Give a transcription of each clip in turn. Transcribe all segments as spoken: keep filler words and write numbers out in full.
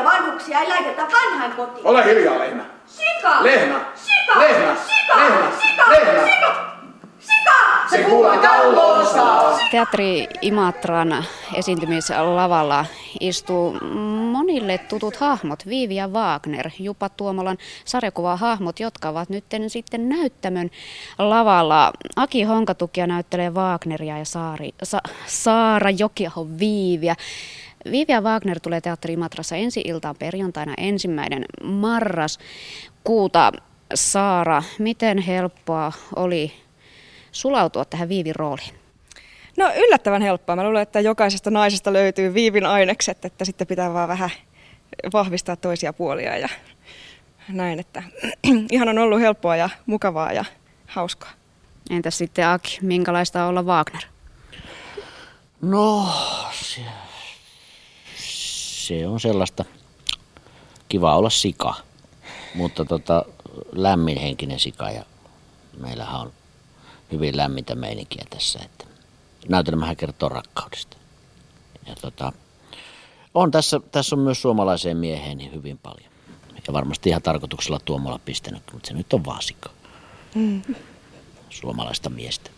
niitä vanhuksia ei laiteta vanhainkotiin. Ole hiljaa, lehmä. Sika! Lehmä! Sika! Lehmä! Sika! Lehmä! Sika! Lehmä! Sika! Sika! Se kuulee tallonsa! Teatteri Imatran esiintymislavalla istuu monille tutut hahmot. Viivi ja Wagner, Juba Tuomolan sarjakuvahahmot, jotka ovat nyt sitten näyttämön lavalla. Aki Honkatukia näyttelee Wagneria ja Saari, Sa, Saara Jokiaho Viiviä. Viivi ja Wagner tulee Teatteri Imatrassa ensi iltaan perjantaina ensimmäinen marraskuuta. Saara, miten helppoa oli sulautua tähän Viivin rooliin? No yllättävän helppoa. Mä luulen, että jokaisesta naisesta löytyy Viivin ainekset, että sitten pitää vaan vähän vahvistaa toisia puolia ja näin. Että ihan on ollut helppoa ja mukavaa ja hauskaa. Entäs sitten Aki, minkälaista on olla Wagner? No se, se on sellaista kivaa olla sika, mutta tota, lämminhenkinen sika ja meillähän on hyvin lämmintä meininkiä tässä, että näytelmähän kertoo rakkaudesta. Ja tota, on tässä, tässä on myös suomalaiseen mieheen niin hyvin paljon. Ja varmasti ihan tarkoituksella Tuomola pistänyt, mutta se nyt on vaasikko. Mm. Suomalaista miestä.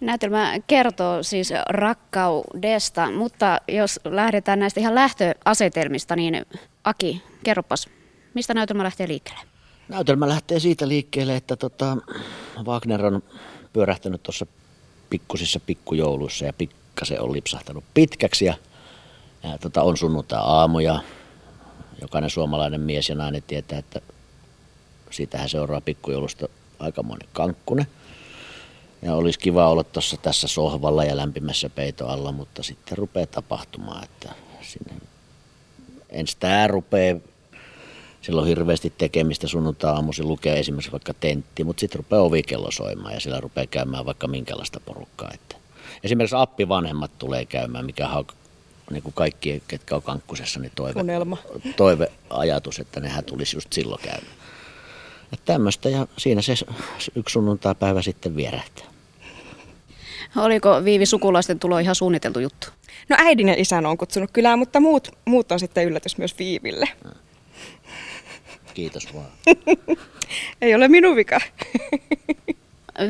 Näytelmä kertoo siis rakkaudesta, mutta jos lähdetään näistä ihan lähtöasetelmista, niin Aki, kerropas, mistä näytelmä lähtee liikkeelle? Näytelmä lähtee siitä liikkeelle, että tota, Wagner on pyörähtänyt tuossa pikkusissa pikkujouluissa ja pikkasen on lipsahtanut pitkäksi ja, ja tota, on sunnuntai aamuja. Jokainen suomalainen mies ja nainen tietää, että siitähän seuraa pikkujoulusta aikamoinen kankkunen. Ja olisi kiva olla tuossa tässä sohvalla ja lämpimässä peiton alla, mutta sitten rupeaa tapahtumaan, että sinne ensin tämä rupeaa. Sillä on hirveästi tekemistä sunnuntai-aamuisin, lukee esimerkiksi vaikka tentti, mutta sitten rupeaa ovikello soimaan ja sillä rupeaa käymään vaikka minkälaista porukkaa. Että esimerkiksi appivanhemmat tulee käymään, mikä on niin kuin kaikki, ketkä on kankkusessa, niin toive, toiveajatus, että nehän tulisi just silloin käymään. Että tämmöistä ja siinä se yksi sunnuntai-päivä sitten vierähtää. Oliko Viivi sukulaisten tulo ihan suunniteltu juttu? No äidin ja isän on kutsunut kylään, mutta muut, muut on sitten yllätys myös Viiville. Kiitos vaan. Ei ole minun vika.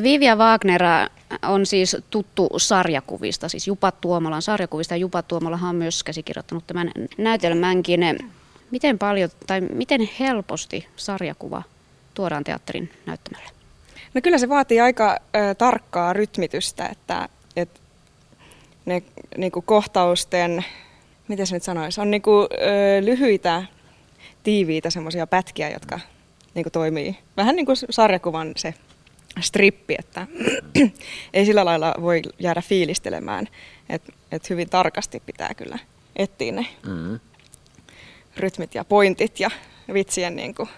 Viivi ja Wagner on siis tuttu sarjakuvista, siis Juba Tuomolan sarjakuvista. Juba Tuomolahan on myös käsikirjoittanut tämän näytelmänkin. Miten paljon tai miten helposti sarjakuva tuodaan teatterin näyttämälle? No kyllä se vaatii aika äh, tarkkaa rytmitystä, että, että ne niinku kohtausten, miten se nyt sanoisi, on niinku, äh, lyhyitä, tiiviitä semmoisia pätkiä, jotka niin kuin toimii vähän niin kuin sarjakuvan se strippi, että ei sillä lailla voi jäädä fiilistelemään, että et hyvin tarkasti pitää kyllä etsiä ne mm. rytmit ja pointit ja vitsien niin kuin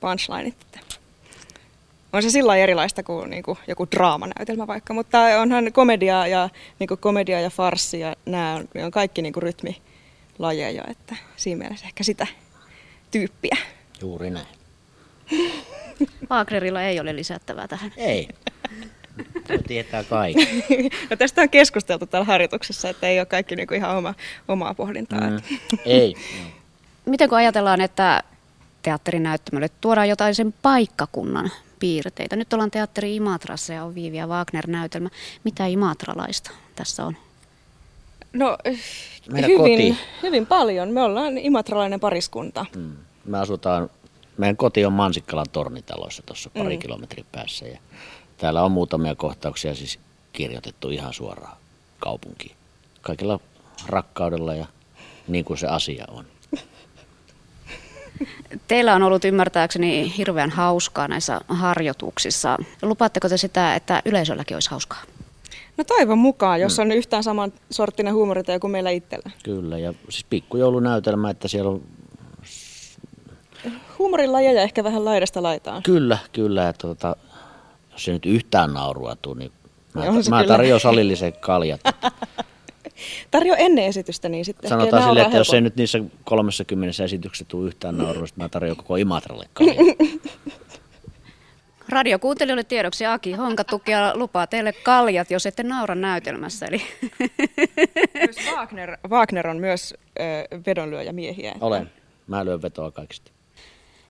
punchlineit. On se sillä lailla erilaista kuin, niin kuin joku draamanäytelmä vaikka, mutta onhan komedia ja, niin kuin komedia ja farssi ja nämä on, on kaikki niin kuin rytmilajeja, että siinä mielessä ehkä sitä tyyppiä. Juuri näin. Wagnerilla ei ole lisättävää tähän. Ei. Tuo tietää kaikki. No tästä on keskusteltu täällä harjoituksessa, että ei ole kaikki niinku ihan oma, omaa pohdintaa. Mm. Ei. Miten kun ajatellaan, että teatterinäyttämölle tuodaan jotain sen paikkakunnan piirteitä? Nyt ollaan Teatteri Imatrassa ja on Viivi ja Wagner-näytelmä. Mitä imatralaista tässä on? No hyvin, hyvin paljon. Me ollaan imatralainen pariskunta. Mm. Me asutaan, meidän koti on Mansikkalantornitaloissa tuossa pari mm. kilometrin päässä. Ja täällä on muutamia kohtauksia siis kirjoitettu ihan suoraan kaupunkiin. Kaikilla rakkaudella ja niin kuin se asia on. Teillä on ollut ymmärtääkseni hirveän hauskaa näissä harjoituksissa. Lupaatteko te sitä, että yleisölläkin olisi hauskaa? No toivon mukaan, jos on yhtään saman sorttinen huumoritaju kuin meillä itsellä. Kyllä, ja siis pikkujoulunäytelmä, että siellä on huumorilajeja ehkä vähän laidasta laitaan. Kyllä, kyllä. Että tuota, jos se nyt yhtään naurua tule, niin mä, mä tarjoan salillisen kaljat. Tarjoan ennen esitystä, niin sitten sanotaan sille, että helpon. Jos ei nyt niissä kolmekymmentä esityksessä tule yhtään naurua, mä tarjoan koko Imatralle kaljat. Radiokuuntelijoille tiedoksi Aki Honkatukia lupaa teille kaljat, jos ette naura näytelmässä. Eli Wagner, Wagner on myös vedonlyöjä miehiä. Olen. Mä lyön vetoa kaikista.